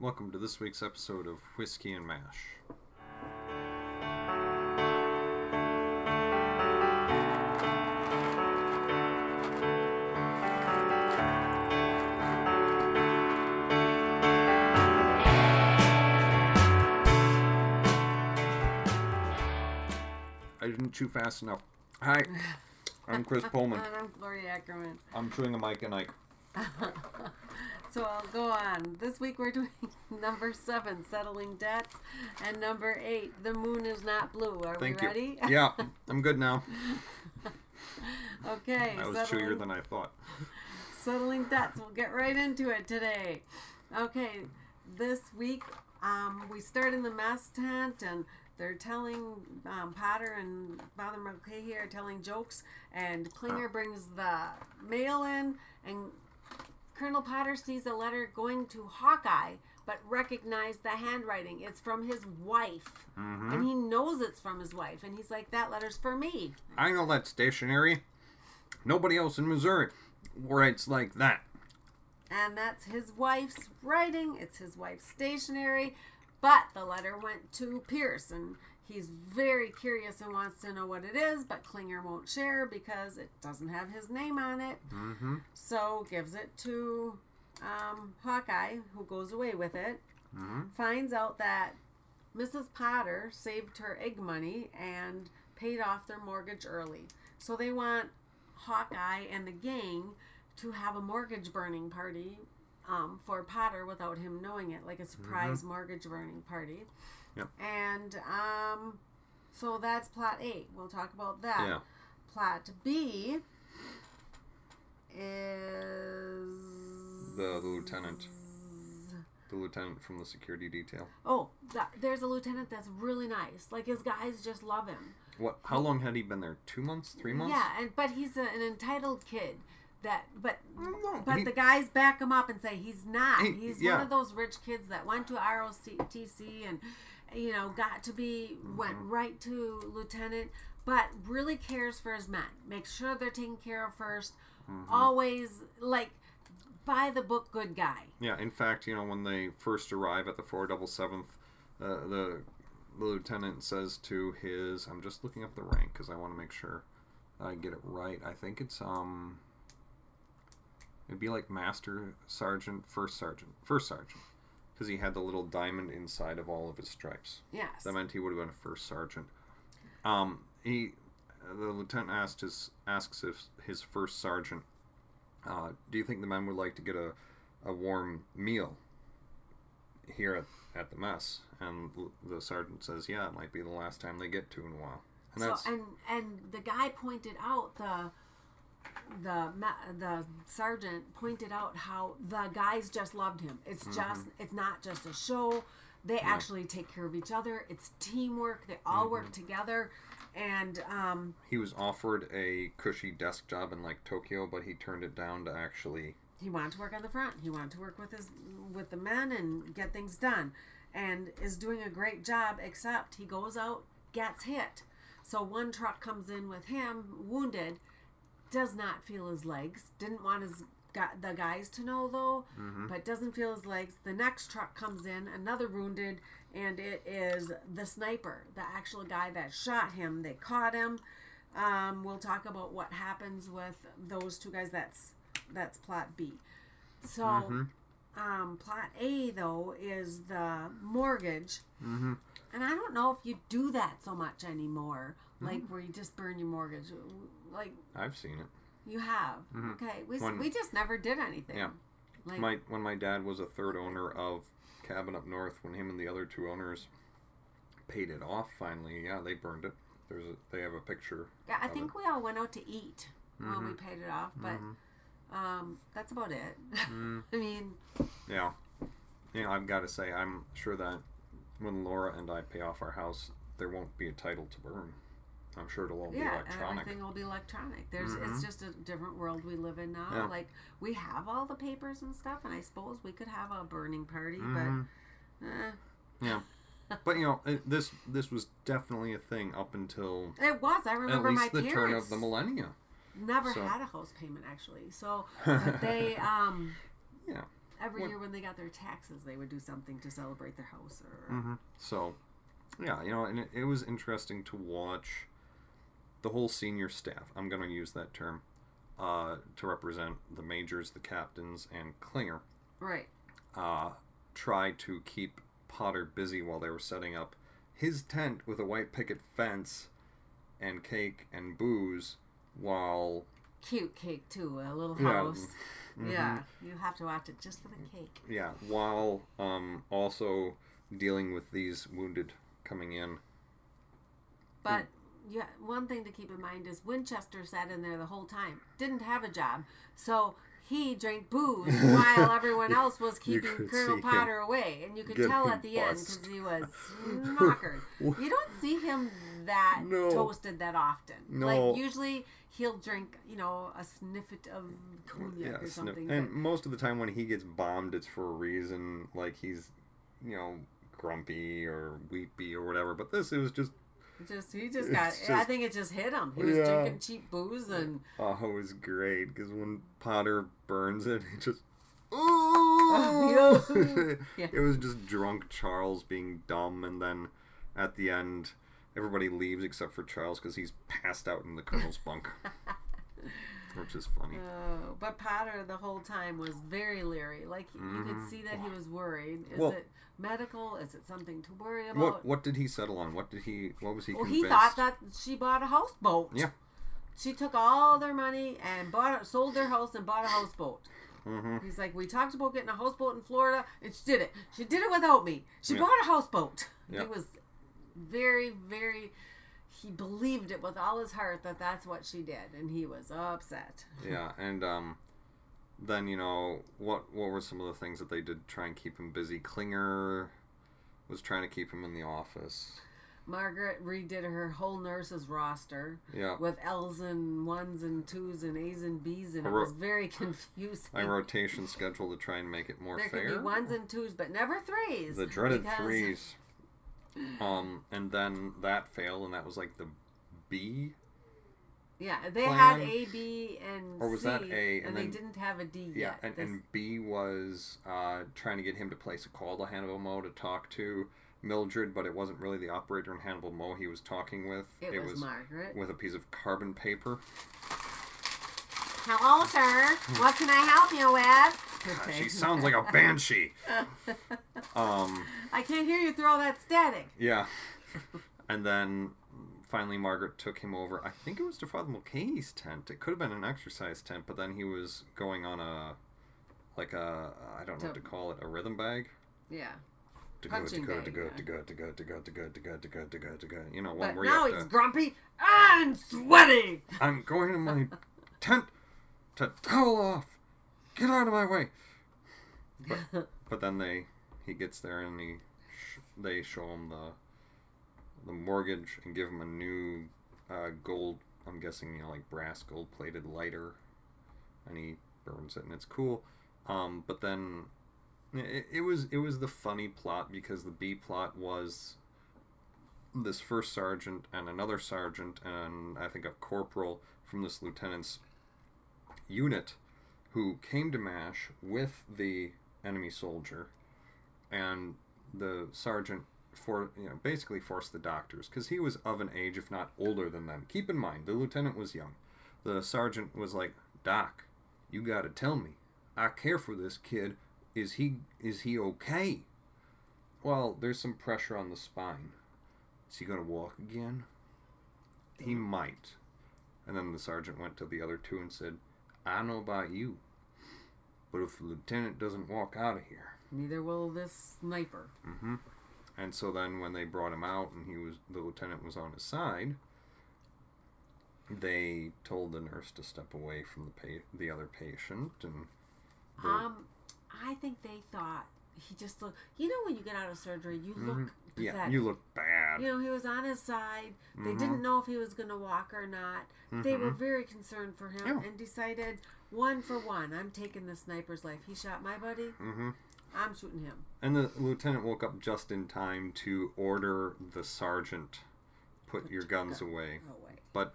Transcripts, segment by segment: Welcome to this week's episode of Whiskey and Mash. I didn't chew fast enough. Hi, I'm Chris Pullman. And I'm Gloria Ackerman. I'm chewing a Mike and Ike. So I'll go on. This week we're doing number 7, Settling Debts, and number 8, The Moon is Not Blue. Are we ready? Yeah, I'm good now. Okay. That was chewier than I thought. Settling Debts. We'll get right into it today. Okay, this week we start in the mess tent, and they're telling Potter and Father Mulcahy are telling jokes, and Klinger brings the mail in, and Colonel Potter sees a letter going to Hawkeye, but recognized the handwriting. It's from his wife. Mm-hmm. And he knows it's from his wife. And he's like, that letter's for me. I know that stationery. Nobody else in Missouri writes like that. And that's his wife's writing. It's his wife's stationery. But the letter went to Pierce. And he's very curious and wants to know what it is, but Klinger won't share because it doesn't have his name on it. Mm-hmm. So gives it to Hawkeye, who goes away with it. Mm-hmm. Finds out that Mrs. Potter saved her egg money and paid off their mortgage early. So they want Hawkeye and the gang to have a mortgage burning party for Potter without him knowing it, like a surprise mm-hmm. mortgage burning party. Yep. And so that's plot 8. We'll talk about that. Yeah. Plot B is the lieutenant. The lieutenant from the security detail. Oh, there's a lieutenant that's really nice. Like, his guys just love him. What? How long had he been there? 2 months? 3 months? Yeah, but he's an entitled kid. The guys back him up and say he's not. He's one of those rich kids that went to ROTC and got to be went right to lieutenant, but really cares for his men. Makes sure they're taken care of first. Mm-hmm. Always like by the book, good guy. Yeah. In fact, when they first arrive at the 477th, the lieutenant says to his, I'm just looking up the rank because I want to make sure I get it right. I think it's it'd be like master sergeant, first sergeant, because he had the little diamond inside of all of his stripes. Yes. That meant he would have been a first sergeant. The lieutenant asks if his first sergeant, do you think the men would like to get a warm meal here at the mess? And the sergeant says, yeah, it might be the last time they get to in a while. And and the guy pointed out the sergeant pointed out how the guys just loved him. It's mm-hmm. It's not just a show. They actually take care of each other. It's teamwork. They all mm-hmm. work together. And he was offered a cushy desk job in like Tokyo, but he turned it down to actually. He wanted to work on the front. He wanted to work with the men and get things done, and is doing a great job. Except he goes out, gets hit. So one truck comes in with him wounded. Does not feel his legs. Didn't want the guys to know, though, mm-hmm. but doesn't feel his legs. The next truck comes in, another wounded, and it is the sniper, the actual guy that shot him. They caught him. We'll talk about what happens with those two guys. That's plot B. So mm-hmm. Plot A, though, is the mortgage. Mm-hmm. And I don't know if you do that so much anymore, like where you just burn your mortgage. Like I've seen it. You have? Mm-hmm. Okay. We just never did anything. Yeah. Like, when my dad was a third owner of Cabin Up North, when him and the other two owners paid it off finally, yeah, they burned it. They have a picture. Yeah, I think we all went out to eat mm-hmm. when we paid it off, but mm-hmm. That's about it. Mm-hmm. I mean... Yeah. I've got to say, I'm sure that when Laura and I pay off our house, there won't be a title to burn. I'm sure it'll all be electronic. Yeah, everything will be electronic. Mm-hmm. It's just a different world we live in now. Yeah. Like, we have all the papers and stuff, and I suppose we could have a burning party, mm-hmm. but. Yeah. But, this was definitely a thing up until. It was. I remember my parents. At least the turn of the millennia. Never had a house payment, actually. So, but they. Yeah. Every year when they got their taxes, they would do something to celebrate their house. Or... Mm-hmm. So, yeah, you know, and it was interesting to watch the whole senior staff. I'm going to use that term to represent the majors, the captains, and Klinger. Right. Try to keep Potter busy while they were setting up his tent with a white picket fence and cake and booze while... Cute cake, too. A little house. Yeah. Mm-hmm. Yeah. You have to watch it just for the cake. Yeah. While also dealing with these wounded coming in. But yeah, one thing to keep in mind is Winchester sat in there the whole time. Didn't have a job. So he drank booze while everyone else was keeping Colonel Potter away. And you could tell at the end because he was knockered. You don't see him that toasted that often. No. Like, usually... He'll drink, you know, a sniffet of cognac or something. And most of the time when he gets bombed, it's for a reason. Like, he's, you know, grumpy or weepy or whatever. But this, it was just... I think it just hit him. He was drinking cheap booze and... Oh, it was great. Because when Potter burns it, he just... Ooh! Yeah. It was just drunk Charles being dumb. And then at the end... Everybody leaves except for Charles because he's passed out in the Colonel's bunk, which is funny. Oh, but Potter the whole time was very leery. Like, you could see that he was worried. Is it medical? Is it something to worry about? What did he settle on? What was he convinced? He thought that she bought a houseboat. Yeah. She took all their money and sold their house and bought a houseboat. Mm-hmm. He's like, we talked about getting a houseboat in Florida, and she did it. She did it without me. She bought a houseboat. Yeah. It was... Very, very, he believed it with all his heart that that's what she did, and he was upset. Yeah, and then, you know, what were some of the things that they did to try and keep him busy? Klinger was trying to keep him in the office. Margaret redid her whole nurse's roster with L's and 1's and 2's and A's and B's, and it was very confusing. A rotation schedule to try and make it more fair. There could be 1's and 2's, but never 3's. The dreaded 3's. And then that failed, and that was like the B. Yeah, they had A, B, and C. Or was that A? And they didn't have a D yet. Yeah, and B was trying to get him to place a call to Hannibal Moe to talk to Mildred, but it wasn't really the operator in Hannibal Moe he was talking with. It was Margaret. With a piece of carbon paper. Hello, sir. What can I help you with? God, she sounds like a banshee. I can't hear you through all that static. Yeah. And then finally Margaret took him over. I think it was to Father Mulcahy's tent. It could have been an exercise tent, but then he was going on a I don't know what to call it, a rhythm bag. Yeah. To go. You know, one where you have to... Now he's grumpy and sweaty. I'm going to my tent to towel off. Get out of my way! But then he gets there and they show him the mortgage and give him a new gold, I'm guessing, you know, like brass gold plated lighter, and he burns it and it's cool. But then it was the funny plot, because the B plot was this first sergeant and another sergeant and I think a corporal from this lieutenant's unit who came to MASH with the enemy soldier, and the sergeant basically forced the doctors, because he was of an age, if not older than them. Keep in mind, the lieutenant was young. The sergeant was like, Doc, you gotta tell me. I care for this kid. Is he okay? Well, there's some pressure on the spine. Is he gonna walk again? He might. And then the sergeant went to the other two and said, I know about you, but if the lieutenant doesn't walk out of here... Neither will this sniper. Mm-hmm. And so then when they brought him out and the lieutenant was on his side, they told the nurse to step away from the other patient. And I think they thought he just looked... You know when you get out of surgery, you look... Yeah, you look bad. You know, he was on his side. They didn't know if he was going to walk or not. They were very concerned for him and decided, one for one, I'm taking the sniper's life. He shot my buddy. I'm shooting him. And the lieutenant woke up just in time to order the sergeant, put your guns away. But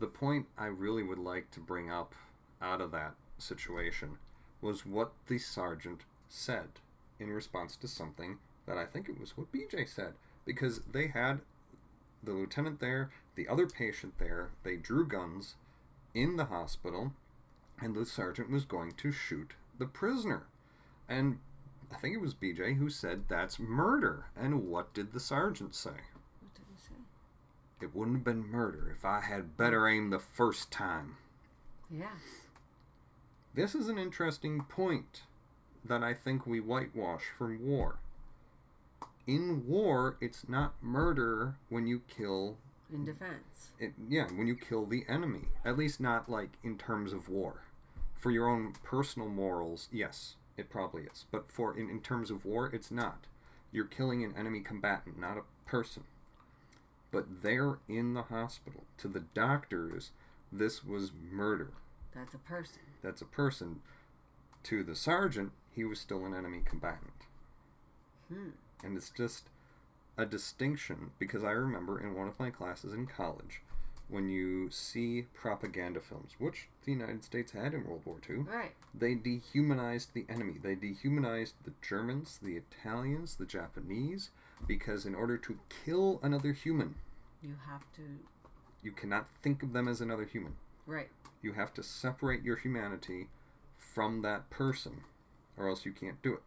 the point I really would like to bring up out of that situation was what the sergeant said in response to something that I think it was what BJ said, because they had the lieutenant there, the other patient there, they drew guns in the hospital, and the sergeant was going to shoot the prisoner. And I think it was BJ who said, that's murder. And what did the sergeant say? What did he say? It wouldn't have been murder if I had better aim the first time. Yeah. This is an interesting point that I think we whitewash from war. In war, it's not murder when you kill... In defense. Yeah, when you kill the enemy. At least not, like, in terms of war. For your own personal morals, yes, it probably is. But for in terms of war, it's not. You're killing an enemy combatant, not a person. But they're in the hospital. To the doctors, this was murder. That's a person. That's a person. To the sergeant, he was still an enemy combatant. Hmm. And it's just a distinction, because I remember in one of my classes in college, when you see propaganda films, which the United States had in World War II, right, they dehumanized the enemy. They dehumanized the Germans, the Italians, the Japanese, because in order to kill another human, you have to... You cannot think of them as another human. Right. You have to separate your humanity from that person, or else you can't do it.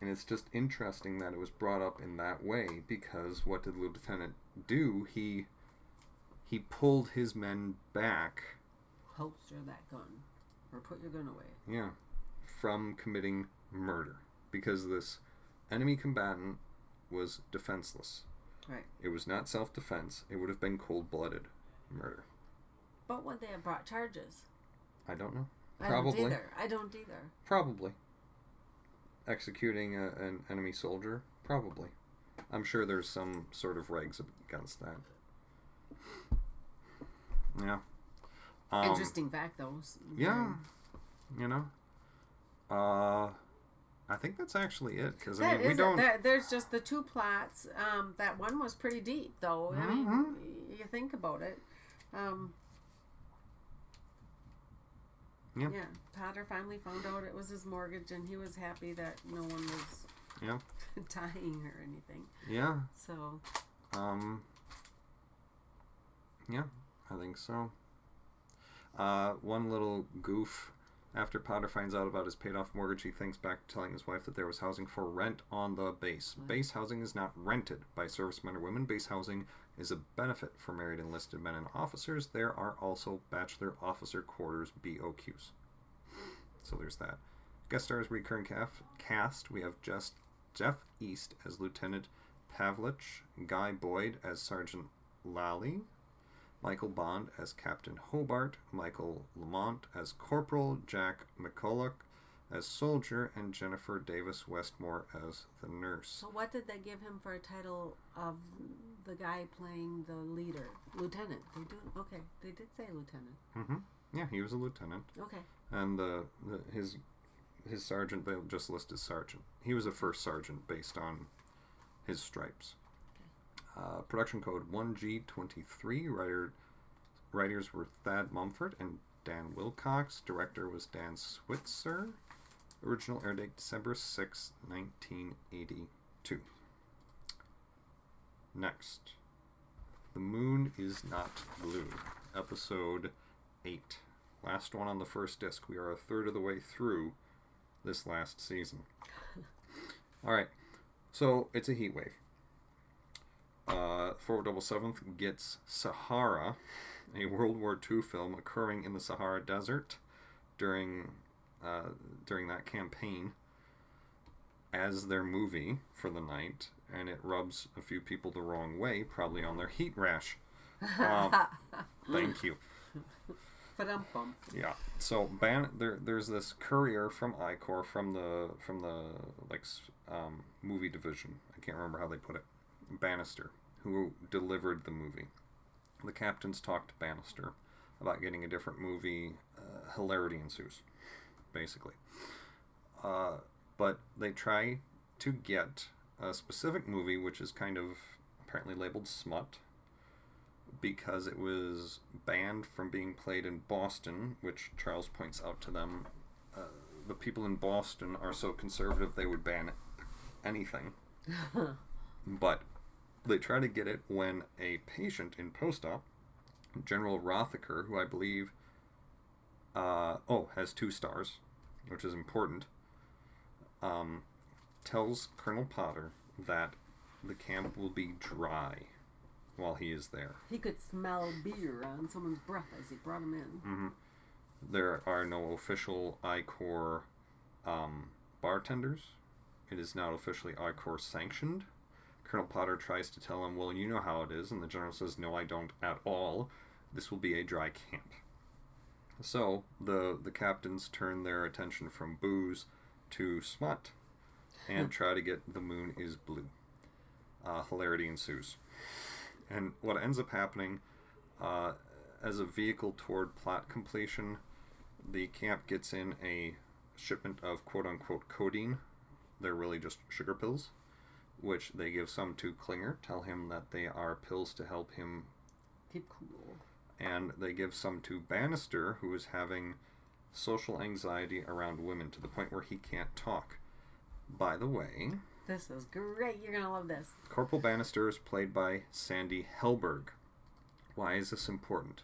And it's just interesting that it was brought up in that way, because what did the lieutenant do? He pulled his men back. Holster that gun. Or put your gun away. Yeah. From committing murder. Because this enemy combatant was defenseless. Right. It was not self-defense. It would have been cold-blooded murder. But would they have brought charges? I don't know. Probably. I don't either. Probably. Executing an enemy soldier? Probably. I'm sure there's some sort of regs against that. Yeah. Interesting fact, though. Yeah. You know. I think that's actually it. Because I mean, we don't... There's just the two plots. That one was pretty deep, though. Mm-hmm. I mean, you think about it. Yeah. Potter finally found out it was his mortgage, and he was happy that no one was dying or anything. Yeah. So. Yeah, I think so. One little goof. After Potter finds out about his paid-off mortgage, he thinks back to telling his wife that there was housing for rent on the base. Right. Base housing is not rented by servicemen or women. Base housing is a benefit for married enlisted men and officers. There are also bachelor officer quarters, BOQs. So there's that. Guest stars recurring cast. We have Jeff East as Lieutenant Pavlich, Guy Boyd as Sergeant Lally, Michael Bond as Captain Hobart, Michael Lamont as Corporal, Jack McCulloch as Soldier, and Jennifer Davis Westmore as the nurse. So what did they give him for a title of the guy playing the leader? Lieutenant. They do. Okay, they did say lieutenant. Mm-hmm. Yeah, he was a lieutenant. Okay. And his sergeant, they just list as sergeant. He was a first sergeant based on his stripes. Production code 1G23. Writers were Thad Mumford and Dan Wilcox. Director was Dan Switzer. Original air date December 6, 1982. Next. The Moon is Not Blue. Episode 8. Last one on the first disc. We are a third of the way through this last season. Alright. So, it's a heat wave. 4/7 gets Sahara, a World War II film occurring in the Sahara Desert during that campaign, as their movie for the night, and it rubs a few people the wrong way, probably on their heat rash. Thank you. Ba-dum-bum. Yeah. So there's this courier from I-Corps from the like movie division. I can't remember how they put it. Bannister, who delivered the movie. The captains talked to Bannister about getting a different movie. Hilarity ensues, basically. But they try to get a specific movie, which is kind of apparently labeled smut, because it was banned from being played in Boston, which Charles points out to them the people in Boston are so conservative they would ban anything. But they try to get it when a patient in post-op, General Rothaker, who I believe has 2 stars, which is important, tells Colonel Potter that the camp will be dry while he is there. He could smell beer on someone's breath as he brought him in. Mm-hmm. There are no official I-Corps bartenders. It is not officially I-Corps sanctioned. Colonel Potter tries to tell him, well, you know how it is, and the general says, no, I don't at all. This will be a dry camp. So the captains turn their attention from booze to smut and try to get The Moon is Blue. Hilarity ensues. And what ends up happening, as a vehicle toward plot completion, the camp gets in a shipment of quote-unquote codeine. They're really just sugar pills, which they give some to Klinger, tell him that they are pills to help him keep cool. And they give some to Bannister, who is having social anxiety around women to the point where he can't talk. By the way... This is great. You're going to love this. Corporal Bannister is played by Sandy Helberg. Why is this important?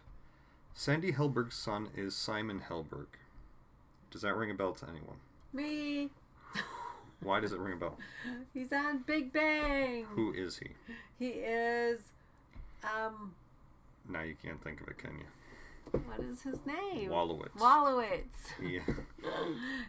Sandy Helberg's son is Simon Helberg. Does that ring a bell to anyone? Me! Why does it ring a bell? He's on Big Bang. Who is he? He is, Now you can't think of it, can you? What is his name? Wallowitz. Wallowitz. Yeah.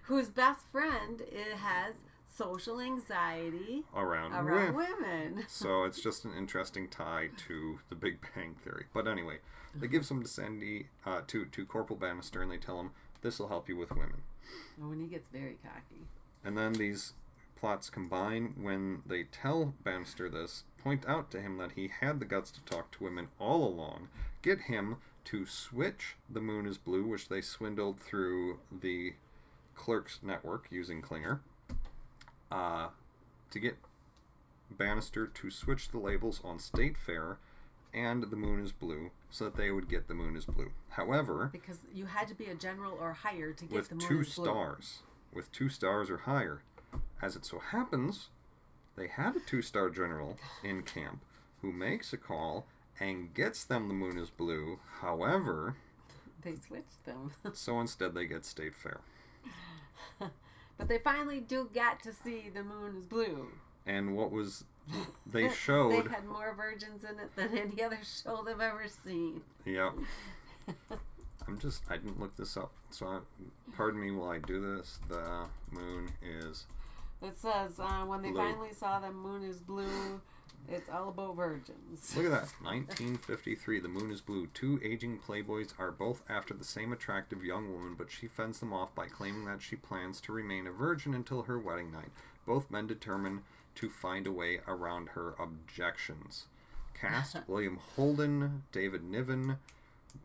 Whose best friend has social anxiety around women. So it's just an interesting tie to the Big Bang Theory. But anyway, they give some to Sandy, to Corporal Bannister, and they tell him, this will help you with women. And when he gets very cocky. And then these plots combine when they tell Bannister this, point out to him that he had the guts to talk to women all along, get him to switch The Moon is Blue, which they swindled through the clerk's network using Klinger, to get Bannister to switch the labels on State Fair and The Moon is Blue so that they would get The Moon is Blue. However... Because you had to be a general or higher to get The Moon is Blue. With 2 stars or higher. As it so happens, they had a 2-star general in camp who makes a call and gets them The Moon is Blue. However... They switched them. So instead they get State Fair. But they finally do get to see The Moon is Blue. And what was... They showed... They had more virgins in it than any other show they've ever seen. Yep. I didn't look this up, so pardon me while I do this. The moon is... It says, when they finally saw The Moon is Blue, it's all about virgins. Look at that. 1953, The Moon is Blue. 2 aging playboys are both after the same attractive young woman, but she fends them off by claiming that she plans to remain a virgin until her wedding night. Both men determine to find a way around her objections. Cast, William Holden, David Niven...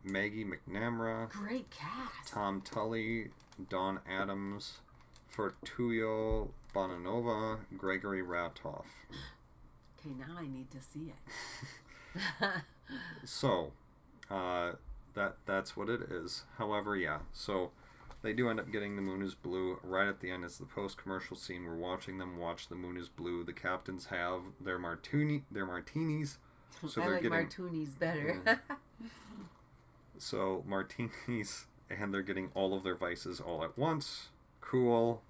Maggie McNamara, great cast. Tom Tully, Don Adams, Fortuyo Bonanova, Gregory Ratoff. Okay, now I need to see it. So, that's what it is. However, yeah. So, they do end up getting The Moon is Blue. Right at the end, it's the post-commercial scene. We're watching them watch The Moon is Blue. The captains have their martinis. So I like martinis better. So, martinis, and they're getting all of their vices all at once. Cool.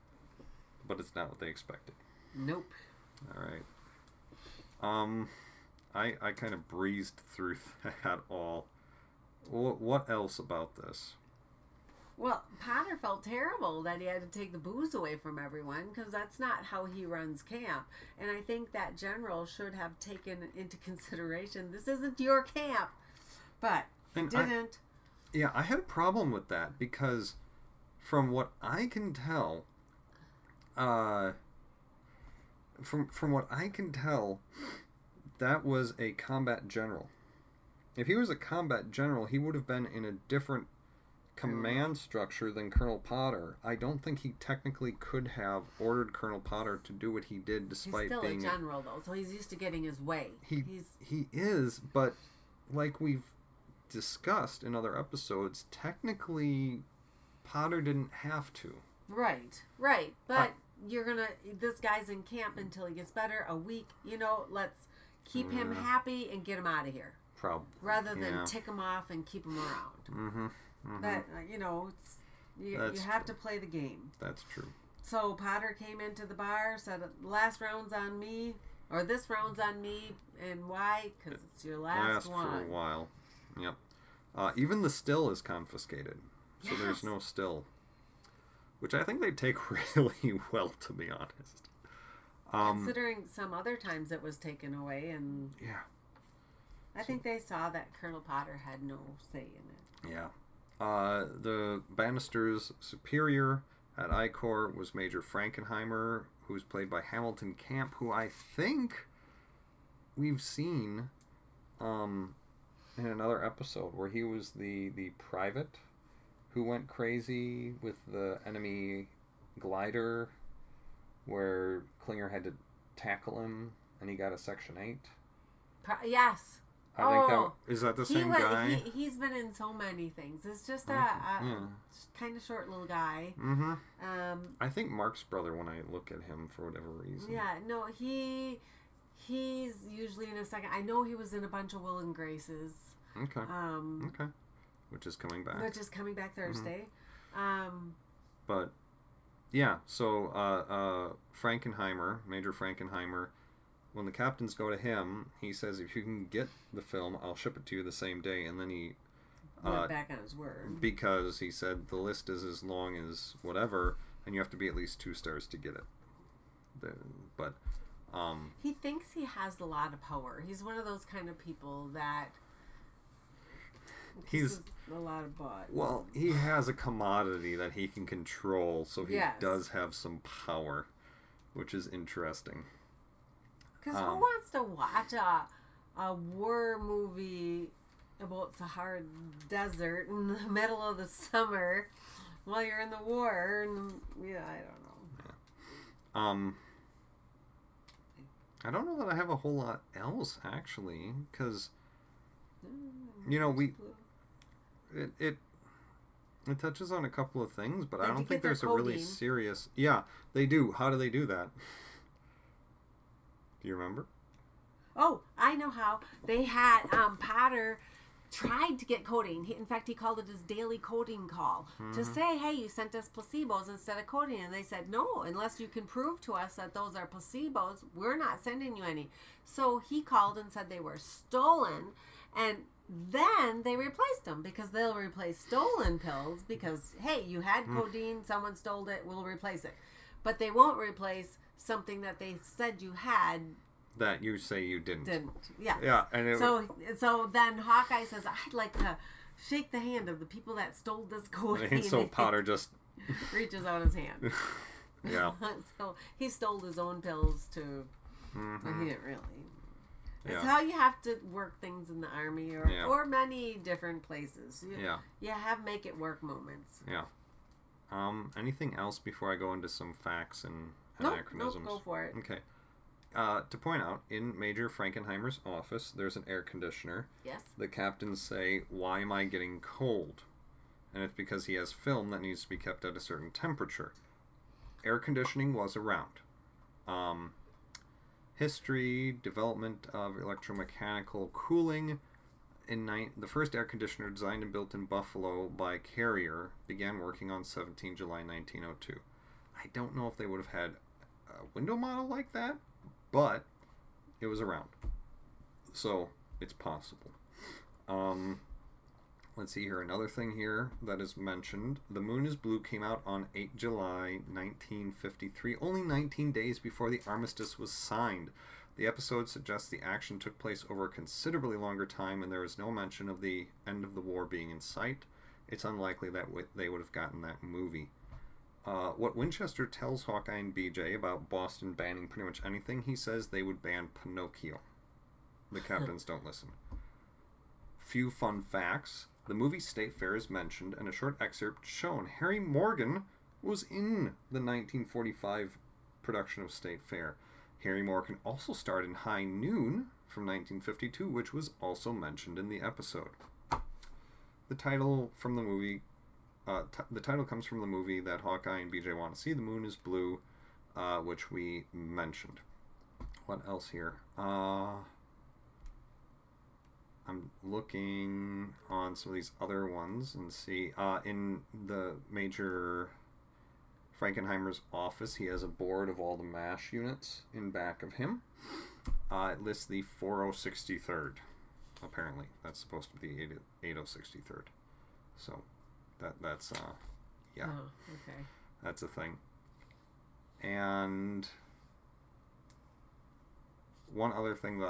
But it's not what they expected. Nope. Alright. I kind of breezed through that all. What else about this? Well, Potter felt terrible that he had to take the booze away from everyone, because that's not how he runs camp. And I think that general should have taken into consideration, this isn't your camp. But... And didn't. I had a problem with that because from what I can tell, that was a combat general. If he was a combat general, he would have been in a different command structure than Colonel Potter. I don't think he technically could have ordered Colonel Potter to do what he did despite being... He's still a general, though, so he's used to getting his way. He is, but like we've discussed in other episodes, technically Potter didn't have to. Right, right. But you're going to, this guy's in camp until he gets better, a week. You know, let's keep him happy and get him out of here. Probably. Rather than tick him off and keep him around. But, you know, it's, you have to play the game. That's true. So Potter came into the bar, said, last round's on me, or this round's on me, and why? Because it's your last one. Last for a while. Yep. Even the still is confiscated. So there's no still. Which I think they take really well, to be honest. Considering some other times it was taken away. And yeah. I think they saw that Colonel Potter had no say in it. Yeah. The Bannister's superior at I-Corps was Major Frankenheimer, who's played by Hamilton Camp, who I think we've seen in another episode where he was the private who went crazy with the enemy glider where Klinger had to tackle him and he got a Section 8. Yes. I think that... Is that the same guy? He's been in so many things. It's just a kind of short little guy. Mm-hmm. I think Mark's brother when I look at him for whatever reason. Yeah, no, he's usually in a second. I know he was in a bunch of Will and Grace's. Okay. Okay. Which is coming back. Which is coming back Thursday. Mm-hmm. But, yeah, so Frankenheimer, Major Frankenheimer, when the captains go to him, he says, if you can get the film, I'll ship it to you the same day. And then he... went back on his word. Because he said the list is as long as whatever, and you have to be at least 2 stars to get it. But... he thinks he has a lot of power. He's one of those kind of people that... He's a lot of bot. Well, he has a commodity that he can control, so he does have some power, which is interesting. Because who wants to watch a war movie about Sahara desert in the middle of the summer while you're in the war? And, yeah, I don't know. Yeah. I don't know that I have a whole lot else actually, because you know we. It touches on a couple of things, but I don't think there's a really serious... Yeah, they do. How do they do that? Do you remember? Oh, I know how. They had Potter tried to get codeine. In fact, he called it his daily codeine call to say, hey, you sent us placebos instead of codeine. And they said, no, unless you can prove to us that those are placebos, we're not sending you any. So he called and said they were stolen, and... Then they replaced them because they'll replace stolen pills because, hey, you had codeine, someone stole it, we'll replace it. But they won't replace something that they said you had. That you say you didn't. Yeah. Yeah. And it so then Hawkeye says, I'd like to shake the hand of the people that stole this codeine. And so Potter just... reaches out his hand. Yeah. So he stole his own pills to... Well, he didn't really... It's how you have to work things in the Army or many different places. You have make it work moments. Yeah. Anything else before I go into some facts and anachronisms? Nope, go for it. Okay. To point out, in Major Frankenheimer's office, there's an air conditioner. Yes. The captains say, why am I getting cold? And it's because he has film that needs to be kept at a certain temperature. Air conditioning was around. History, development of electromechanical cooling. The first air conditioner designed and built in Buffalo by Carrier began working on 17 July 1902. I don't know if they would have had a window model like that, but it was around. So, it's possible. Let's see here. Another thing here that is mentioned. The Moon is Blue came out on 8 July 1953, only 19 days before the armistice was signed. The episode suggests the action took place over a considerably longer time, and there is no mention of the end of the war being in sight. It's unlikely that they would have gotten that movie. What Winchester tells Hawkeye and BJ about Boston banning pretty much anything, he says they would ban Pinocchio. The captains don't listen. Few fun facts. The movie State Fair is mentioned and a short excerpt shown. Harry Morgan was in the 1945 production of State Fair. Harry Morgan also starred in High Noon from 1952, which was also mentioned in the episode. The title from the movie the title comes from the movie that Hawkeye and BJ want to see, The Moon is Blue, which we mentioned. What else here? I'm looking on some of these other ones and see. In the Major Frankenheimer's office, he has a board of all the MASH units in back of him. It lists the 4063rd. Apparently, that's supposed to be the 8063rd. So, that's yeah. Oh, okay. That's a thing. And one other thing that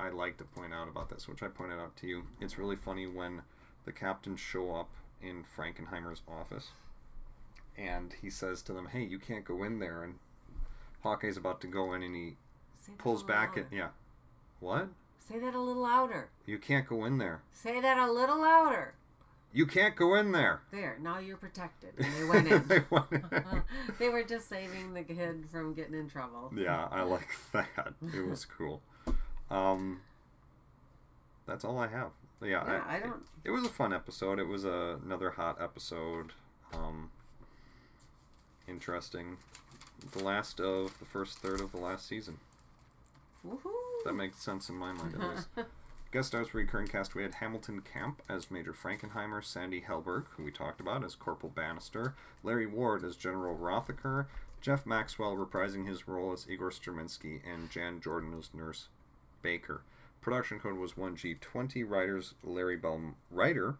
I'd like to point out about this, which I pointed out to you, it's really funny when the captains show up in Frankenheimer's office, and he says to them, "Hey, you can't go in there." And Hawkeye's about to go in, and he pulls back and yeah, what? Say that a little louder. You can't go in there. Say that a little louder. You can't go in there. There, now you're protected. And they went in. They went in. They were just saving the kid from getting in trouble. Yeah, I like that. It was cool. That's all I have. Yeah, yeah I don't. It was a fun episode. It was another hot episode. Interesting. The last of the first third of the last season. Woohoo! That makes sense in my mind, at least. Guest stars for recurring cast, we had Hamilton Camp as Major Frankenheimer, Sandy Helberg, who we talked about, as Corporal Bannister, Larry Ward as General Rothaker, Jeff Maxwell reprising his role as Igor Stravinsky, and Jan Jordan as Nurse Baker. Production code was 1G20, writers Larry Balmaggia,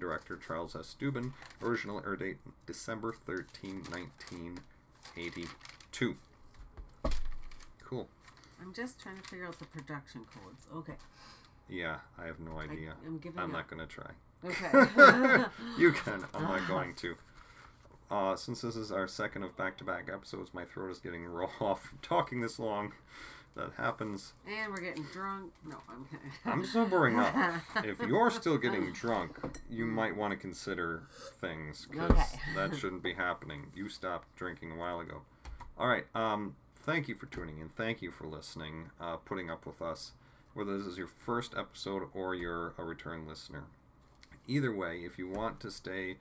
director Charles S. Dubin, original air date December 13, 1982. Cool. I'm just trying to figure out the production codes. Okay. Yeah, I have no idea. I'm not going to try. Okay. You can. I'm not going to. Since this is our second of back-to-back episodes, my throat is getting raw from talking this long. That happens. And we're getting drunk. No, I'm kidding. I'm sobering up. If you're still getting drunk, you might want to consider things, because that shouldn't be happening. You stopped drinking a while ago. All right. Thank you for tuning in. Thank you for listening, putting up with us, whether this is your first episode or you're a return listener. Either way, if you want to stay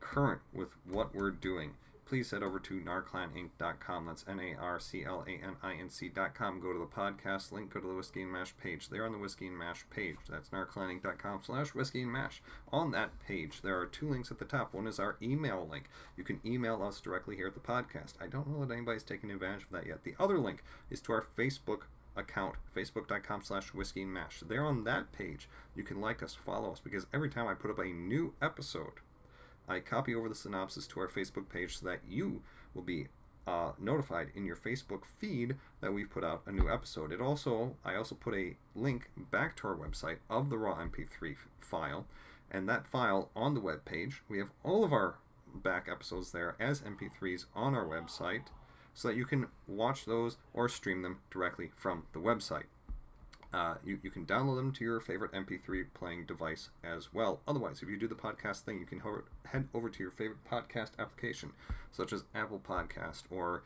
current with what we're doing, please head over to narclaninc.com. That's narclaninc.com. Go to the podcast link. Go to the Whiskey and Mash page. There on the Whiskey and Mash page. That's narclaninc.com/Whiskey and Mash. On that page, there are two links at the top. One is our email link. You can email us directly here at the podcast. I don't know that anybody's taken advantage of that yet. The other link is to our Facebook account, facebook.com/Whiskey and Mash. There on that page, you can like us, follow us, because every time I put up a new episode, I copy over the synopsis to our Facebook page so that you will be notified in your Facebook feed that we've put out a new episode. I also put a link back to our website of the raw MP3 file, and that file on the web page, we have all of our back episodes there as MP3s on our website, so that you can watch those or stream them directly from the website. You can download them to your favorite MP3 playing device as well. Otherwise, if you do the podcast thing, you can head over to your favorite podcast application, such as Apple Podcast or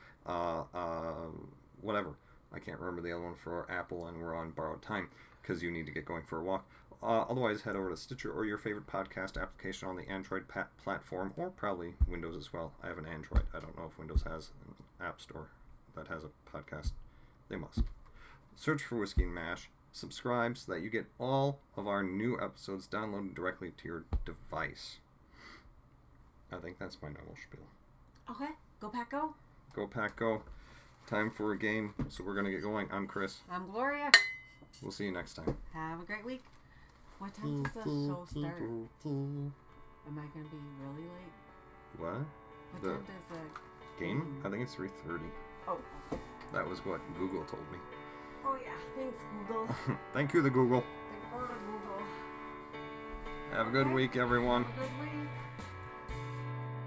whatever. I can't remember the other one for Apple, and we're on borrowed time because you need to get going for a walk. Otherwise, head over to Stitcher or your favorite podcast application on the Android platform, or probably Windows as well. I have an Android. I don't know if Windows has an app store that has a podcast. They must. Search for Whiskey and Mash. Subscribe so that you get all of our new episodes downloaded directly to your device. I think that's my normal spiel. Okay. Go Pack Go. Go Pack Go. Time for a game, so we're going to get going. I'm Chris. I'm Gloria. We'll see you next time. Have a great week. What time does the show start? Am I going to be really late? What? What time does the game? I think it's 3:30. Oh. That was what Google told me. Oh yeah, thanks Google. Thank you, the Google. Thank you, Google. Have a good week, everyone. Have a good week.